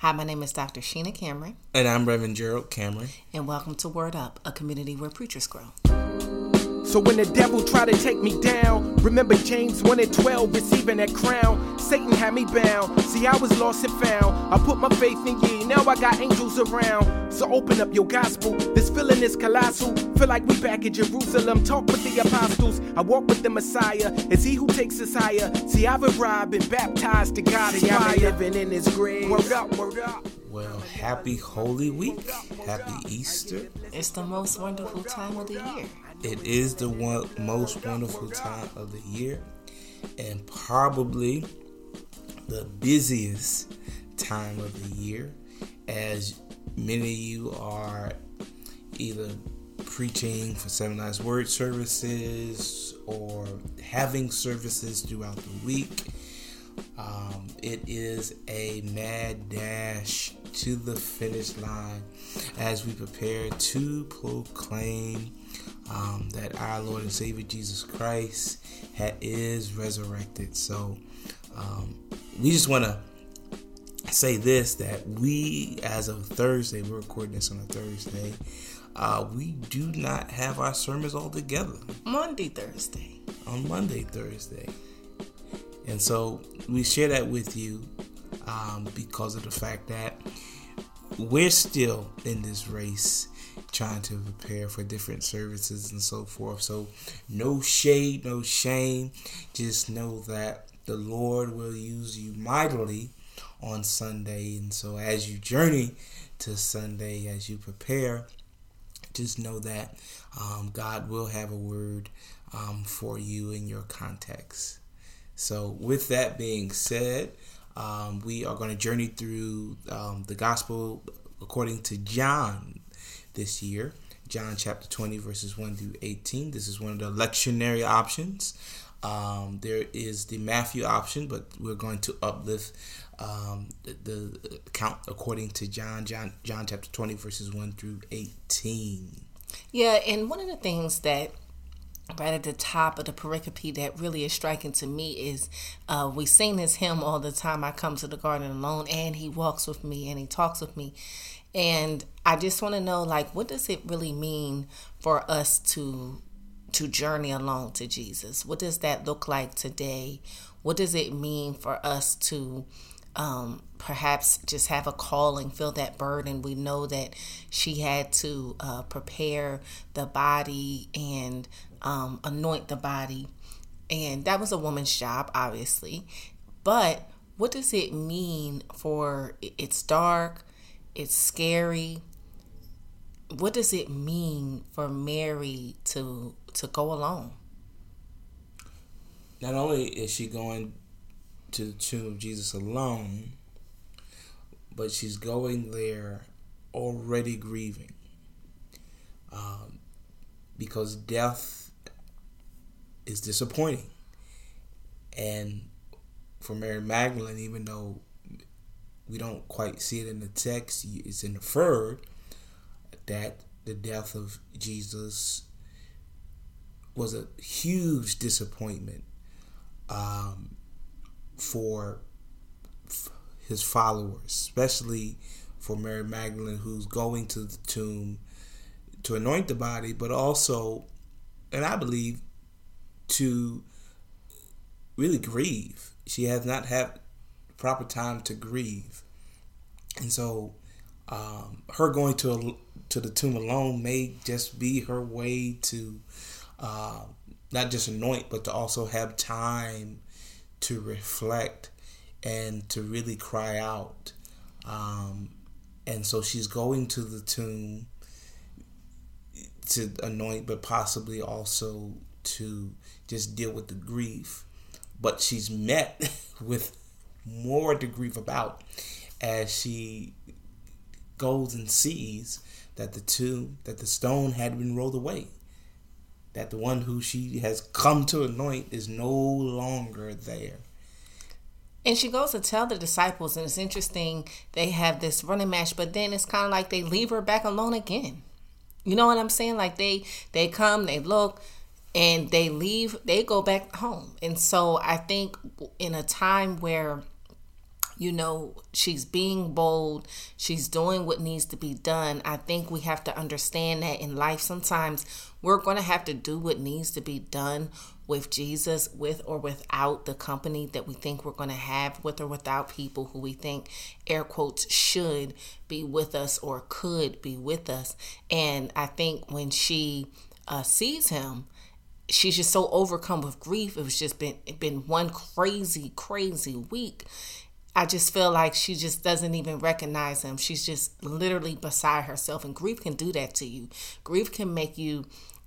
Hi, my name is Dr. Sheena Cameron. And I'm Rev. Gerald Cameron. And welcome to Word Up, a community where preachers grow. So when the devil tried to take me down, remember James 1 and 12, receiving that crown. Satan had me bound. See, I was lost and found. I put my faith in ye, now I got angels around. So open up your gospel. This feeling is colossal. Feel like we back in Jerusalem. Talk with the apostles. I walk with the Messiah. It's he who takes us higher. See, I've arrived, been baptized to God. See, I've been living in his grace. Word up, word up. Well, happy Holy Week. Happy Easter. It's the most wonderful time of the year. It is the most wonderful time of the year, and probably the busiest time of the year, as many of you are either preaching for seminars, word services, or having services throughout the week. It is a mad dash to the finish line as we prepare to proclaim that our Lord and Savior Jesus Christ is resurrected. So we just want to say this, that we, as of Thursday, we're recording this on a Thursday, we do not have our sermons all together. On Monday, Thursday. And so we share that with you because of the fact that we're still in this race trying to prepare for different services and so forth. So no shade, no shame. Just know that the Lord will use you mightily on Sunday. And so as you journey to Sunday, as you prepare, just know that God will have a word for you in your context. So with that being said, we are going to journey through the gospel according to John this year. John chapter 20, verses 1 through 18. This is one of the lectionary options. There is the Matthew option, but we're going to uplift the account according to John chapter 20, verses 1 through 18. Yeah, and one of the things that right at the top of the pericope that really is striking to me is we sing this hymn all the time, I come to the garden alone, and he walks with me and he talks with me. And I just want to know, like, what does it really mean for us to journey along to Jesus? What does that look like today? What does it mean for us to perhaps just have a calling, feel that burden? We know that she had to prepare the body and anoint the body, and that was a woman's job, obviously. But what does it mean for, it's dark, it's scary, what does it mean for Mary to go alone? Not only is she going to the tomb of Jesus alone, but she's going there already grieving, because death is disappointing. And for Mary Magdalene, even though we don't quite see it in the text, it's inferred that the death of Jesus was a huge disappointment for his followers, especially for Mary Magdalene, who's going to the tomb to anoint the body, but also, and I believe, to really grieve. She has not had proper time to grieve. And so her going to the tomb alone may just be her way to not just anoint, but to also have time to reflect and to really cry out. And so she's going to the tomb to anoint, but possibly also to just deal with the grief. But she's met with more to grieve about as she goes and sees that the stone had been rolled away, that the one who she has come to anoint is no longer there. And she goes to tell the disciples, and it's interesting, they have this running match, but then it's kind of like they leave her back alone again. You know what I'm saying? Like they come, they look, and they leave, they go back home. And so I think in a time where You know, she's being bold. She's doing what needs to be done. I think we have to understand that in life, sometimes we're going to have to do what needs to be done with Jesus, with or without the company that we think we're going to have, with or without people who we think, air quotes, should be with us or could be with us. And I think when she sees him, she's just so overcome with grief. It was just been one crazy week. I just feel like she just doesn't even recognize him. She's just literally beside herself. And grief can do that to you. Grief can make you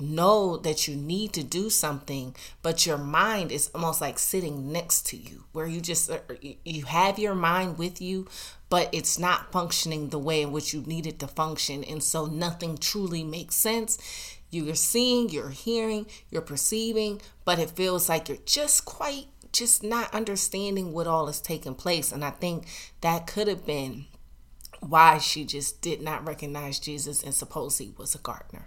know that you need to do something, but your mind is almost like sitting next to you, where you just, you have your mind with you, but it's not functioning the way in which you need it to function. And so nothing truly makes sense. You're seeing, you're hearing, you're perceiving, but it feels like you're just not understanding what all is taking place. And I think that could have been why she just did not recognize Jesus and suppose he was a gardener.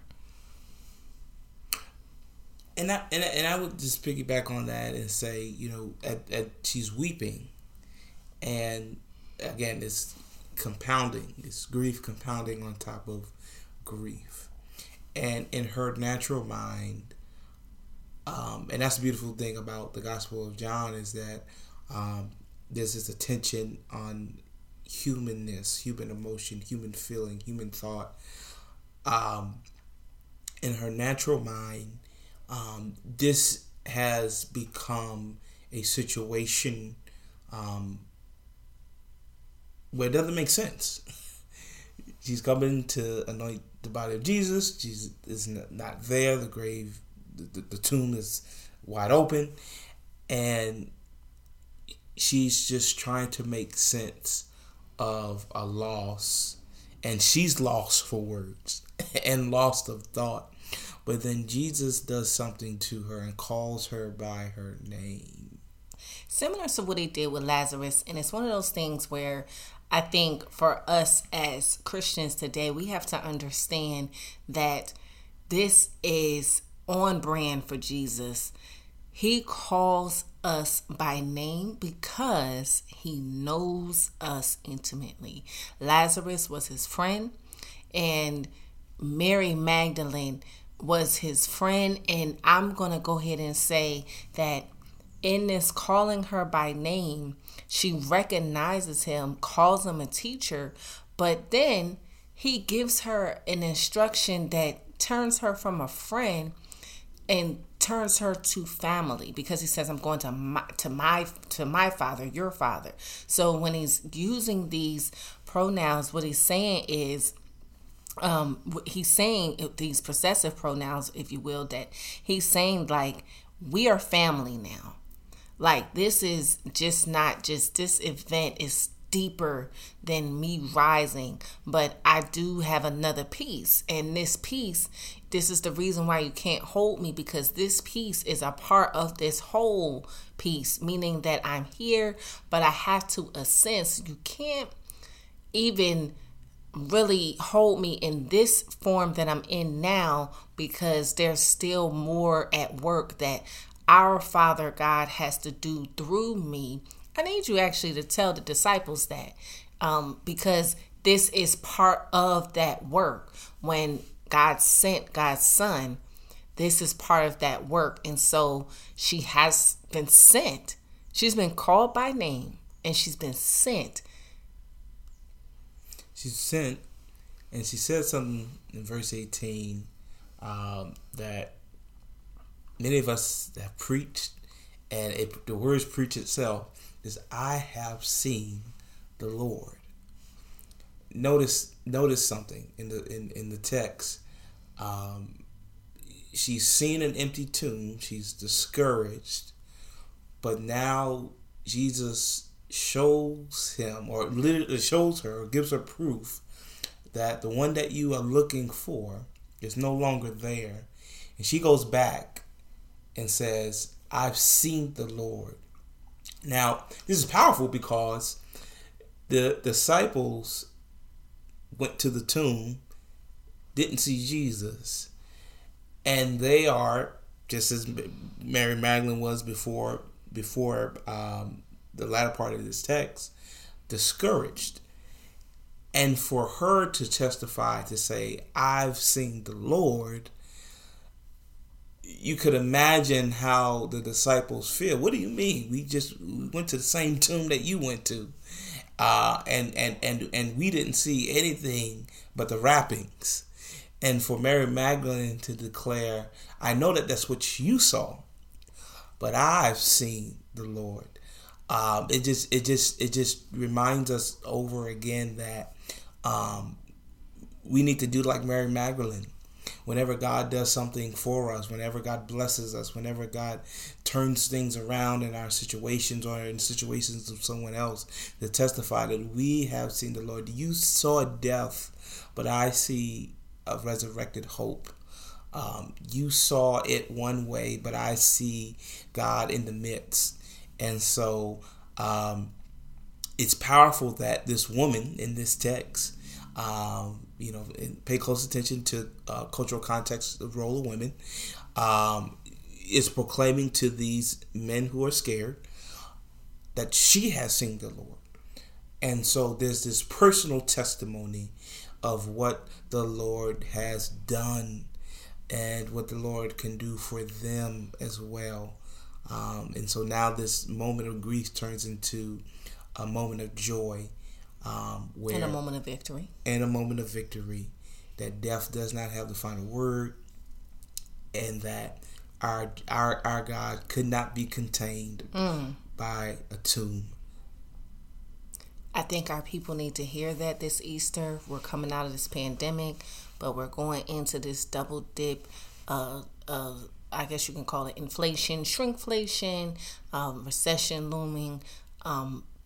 And I would just piggyback on that and say, you know, she's weeping. And again, it's compounding. It's grief compounding on top of grief. And in her natural mind, and that's the beautiful thing about the Gospel of John, is that there's this attention on humanness, human emotion, human feeling, human thought. In her natural mind, this has become a situation where it doesn't make sense. She's coming to anoint the body of Jesus. Jesus is not there. The grave, the tomb is wide open. And she's just trying to make sense of a loss. And she's lost for words and lost of thought. But then Jesus does something to her and calls her by her name. Similar to what he did with Lazarus. And it's one of those things where I think for us as Christians today, we have to understand that this is on brand for Jesus. He calls us by name because he knows us intimately. Lazarus was his friend, and Mary Magdalene was his friend. And I'm going to go ahead and say that in this calling her by name, she recognizes him, calls him a teacher, but then he gives her an instruction that turns her from a friend and turns her to family, because he says, I'm going to my father, your father. So when he's using these pronouns, what he's saying is, he's saying these possessive pronouns, if you will, that he's saying, like, we are family now. Like, this is just not just this event is deeper than me rising, but I do have another piece. And this piece, this is the reason why you can't hold me, because this piece is a part of this whole piece, meaning that I'm here, but I have to ascend. You can't even really hold me in this form that I'm in now, because there's still more at work that our Father God has to do through me. I need you actually to tell the disciples that, because this is part of that work. When God sent God's Son, this is part of that work. And so she has been sent. She's been called by name, and she's been sent. She's sent, and she said something in verse 18 that many of us have preached, and the words preach itself, is I have seen the Lord. Notice something in the text. She's seen an empty tomb. She's discouraged, but now Jesus shows him, or literally shows her, or gives her proof that the one that you are looking for is no longer there. And she goes back and says, I've seen the Lord. Now, this is powerful, because the disciples went to the tomb, didn't see Jesus, and they are just as Mary Magdalene was before the latter part of this text. discouraged. And for her to testify, to say, I've seen the Lord, you could imagine how the disciples feel. What do you mean? We went to the same tomb that you went to. And we didn't see anything but the wrappings. And for Mary Magdalene to declare, I know that that's what you saw, but I've seen the Lord. It just reminds us over again that we need to do like Mary Magdalene. Whenever God does something for us, whenever God blesses us, whenever God turns things around in our situations or in situations of someone else, to testify that we have seen the Lord. You saw death, but I see a resurrected hope. You saw it one way, but I see God in the midst. And so it's powerful that this woman in this text, pay close attention to cultural context, the role of women, is proclaiming to these men who are scared that she has seen the Lord. And so there's this personal testimony of what the Lord has done and what the Lord can do for them as well. And so now this moment of grief turns into a moment of joy. And a moment of victory. And a moment of victory. That death does not have the final word. And that our God could not be contained by a tomb. I think our people need to hear that this Easter. We're coming out of this pandemic, but we're going into this double dip of, I guess you can call it inflation, shrinkflation, recession looming,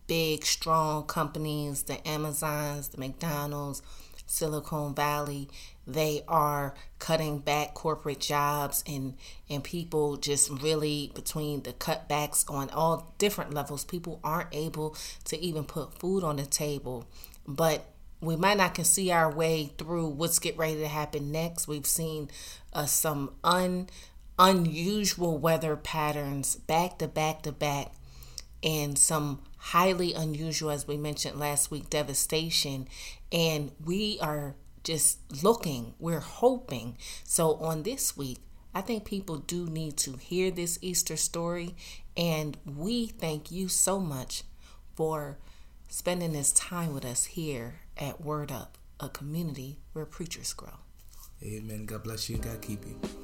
big, strong companies, the Amazons, the McDonald's, Silicon Valley, they are cutting back corporate jobs and people just really, between the cutbacks on all different levels, people aren't able to even put food on the table. But we might not can see our way through what's get ready to happen next. We've seen some unusual weather patterns back to back to back, and some highly unusual, as we mentioned last week, devastation. And we are just looking, we're hoping. So on this week, I think people do need to hear this Easter story. And we thank you so much for spending this time with us here at Word Up, a community where preachers grow. Amen. God bless you. God keep you.